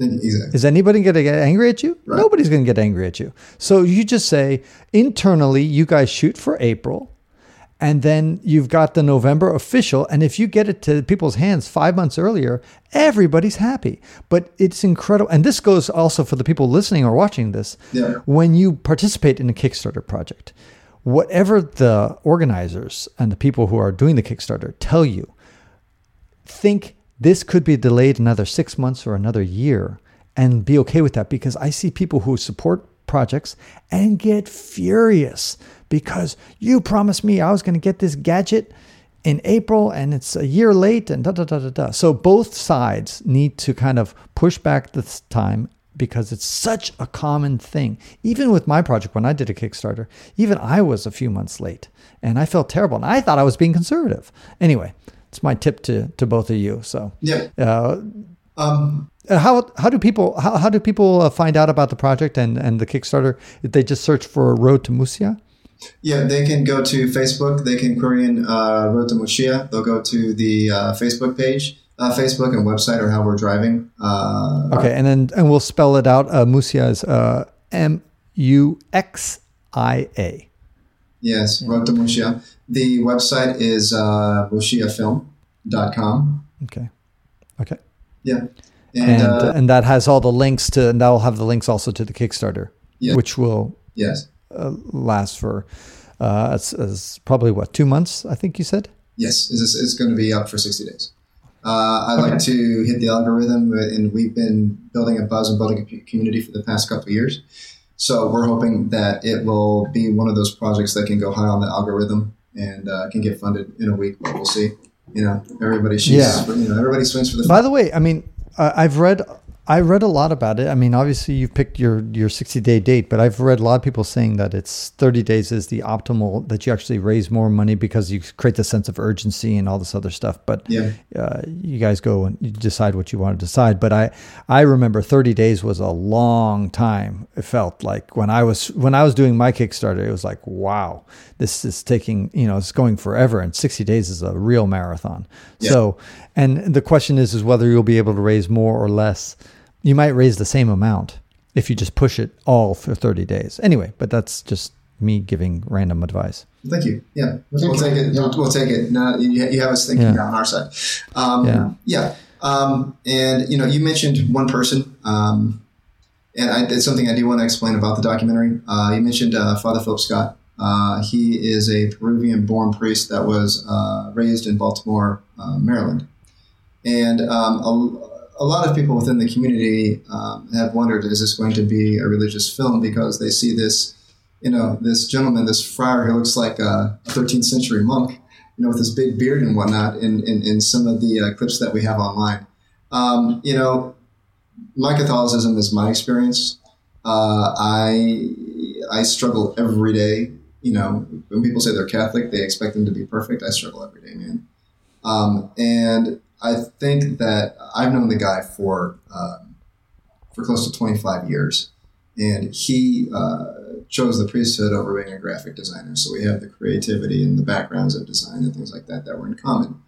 Exactly. Is anybody going to get angry at you? Right. Nobody's going to get angry at you. So you just say, internally, you guys shoot for April, and then you've got the November official, and if you get it to people's hands five months earlier, everybody's happy. But it's incredible. And this goes also for the people listening or watching this. Yeah. When you participate in a Kickstarter project, whatever the organizers and the people who are doing the Kickstarter tell you, think, this could be delayed another six months or another year, and be okay with that, because I see people who support projects and get furious because you promised me I was going to get this gadget in April and it's a year late and da, da, da, da, da. So both sides need to kind of push back this time because it's such a common thing. Even with my project, when I did a Kickstarter, even I was a few months late and I felt terrible and I thought I was being conservative. Anyway, it's my tip to, to both of you. So yeah. Uh, um, how how do people how, how do people find out about the project and, and the Kickstarter? If they just search for Road to Muxía? Yeah, they can go to Facebook. They can query in uh, Road to Muxía. They'll go to the uh, Facebook page, uh, Facebook and website, or How We're Driving. Uh, okay, and then and we'll spell it out. Uh, Muxía is uh, M U X I A. Yes, Road to Muxía. The website is uh, murcia film dot com. Okay. Okay. Yeah. And and, uh, and that has all the links to, and that will have the links also to the Kickstarter, yes. which will yes. uh, last for uh, as, as probably, what, two months, I think you said? Yes, it's, it's going to be up for sixty days. Uh, I okay. like to hit the algorithm, and we've been building a buzz and building a community for the past couple of years. So we're hoping that it will be one of those projects that can go high on the algorithm and uh, can get funded in a week. But we'll see. You know, everybody shoots. Yeah. For, you know, everybody swings for the. By the way, I mean, I've read, I read a lot about it. I mean, obviously you've picked your your sixty day date, but I've read a lot of people saying that it's thirty days is the optimal, that you actually raise more money because you create the sense of urgency and all this other stuff. But yeah. uh, you guys go and you decide what you want to decide. But I, I remember thirty days was a long time. It felt like when I was when I was doing my Kickstarter, it was like, wow, this is taking, you know, it's going forever. And sixty days is a real marathon. Yeah. So, and the question is, is whether you'll be able to raise more or less. You might raise the same amount if you just push it all for thirty days. Anyway, but that's just me giving random advice. Thank you. Yeah, we'll, we'll take it. Yeah. We'll take it. Now, you have us thinking yeah. on our side. Um, yeah. yeah. Um, and, you know, you mentioned one person, um, and I, it's something I do want to explain about the documentary. Uh, you mentioned uh, Father Philip Scott. Uh, he is a Peruvian-born priest that was uh, raised in Baltimore, uh, Maryland. And um, a A lot of people within the community um, have wondered, is this going to be a religious film? Because they see this, you know, this gentleman, this friar who looks like a thirteenth century monk, you know, with his big beard and whatnot in, in, in some of the uh, clips that we have online. Um, you know, my Catholicism is my experience. Uh, I I struggle every day. You know, when people say they're Catholic, they expect them to be perfect. I struggle every day, man. Um, and... I think that I've known the guy for um, for close to twenty-five years, and he uh, chose the priesthood over being a graphic designer. So we have the creativity and the backgrounds of design and things like that that were in common.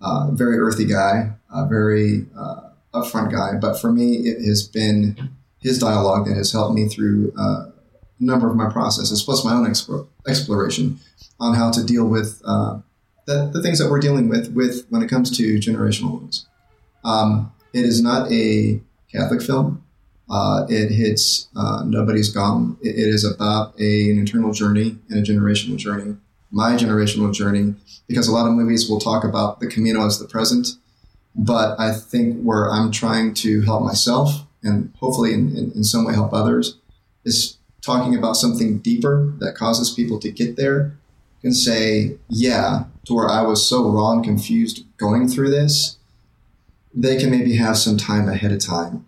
Uh, very earthy guy, uh, very uh, upfront guy. But for me, it has been his dialogue that has helped me through uh, a number of my processes, plus my own expo- exploration on how to deal with uh, The, the things that we're dealing with, with when it comes to generational wounds. Um, it is not a Catholic film. Uh, it hits uh, nobody's gone. It, it is about a, an internal journey and a generational journey, my generational journey, because a lot of movies will talk about the Camino as the present. But I think where I'm trying to help myself and hopefully in, in, in some way help others is talking about something deeper that causes people to get there and say, yeah, to where I was so raw and confused going through this, they can maybe have some time ahead of time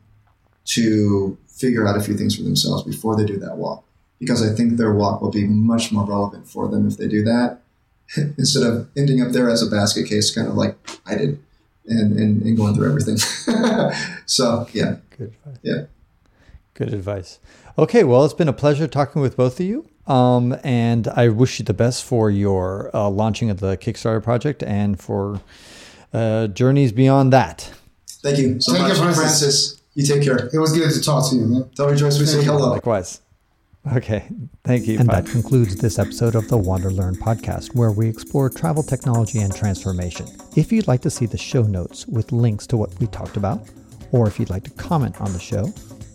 to figure out a few things for themselves before they do that walk. Because I think their walk will be much more relevant for them if they do that, instead of ending up there as a basket case, kind of like I did, and, and, and going through everything. So, yeah. Good advice. Yeah. Good advice. Okay, well, it's been a pleasure talking with both of you. Um, and I wish you the best for your uh, launching of the Kickstarter project and for uh, journeys beyond that. Thank you so much, Francis. Francis. You take care. It was good to talk to you, man. Tell Joyce we say hello. Likewise. Okay, thank you. And bye. That concludes this episode of the Wander Learn podcast, where we explore travel technology and transformation. If you'd like to see the show notes with links to what we talked about, or if you'd like to comment on the show,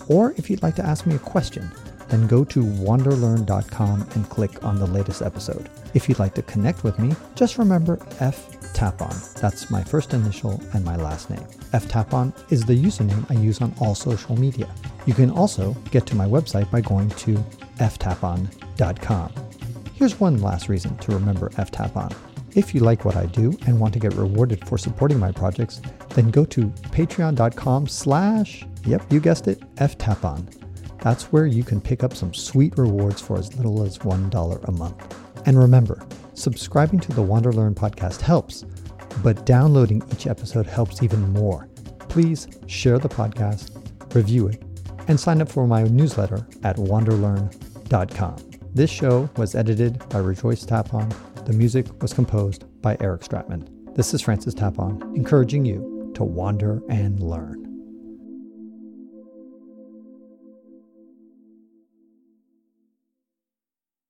or if you'd like to ask me a question, then go to wander learn dot com and click on the latest episode. If you'd like to connect with me, just remember F. Tapon. That's my first initial and my last name. F. Tapon is the username I use on all social media. You can also get to my website by going to f tapon dot com. Here's one last reason to remember F. Tapon. If you like what I do and want to get rewarded for supporting my projects, then go to patreon.com slash, yep, you guessed it, F. Tapon. That's where you can pick up some sweet rewards for as little as one dollar a month. And remember, subscribing to the Wander Learn podcast helps, but downloading each episode helps even more. Please share the podcast, review it, and sign up for my newsletter at wander learn dot com. This show was edited by Rejoice Tapon. The music was composed by Eric Stratman. This is Francis Tapon, encouraging you to wander and learn.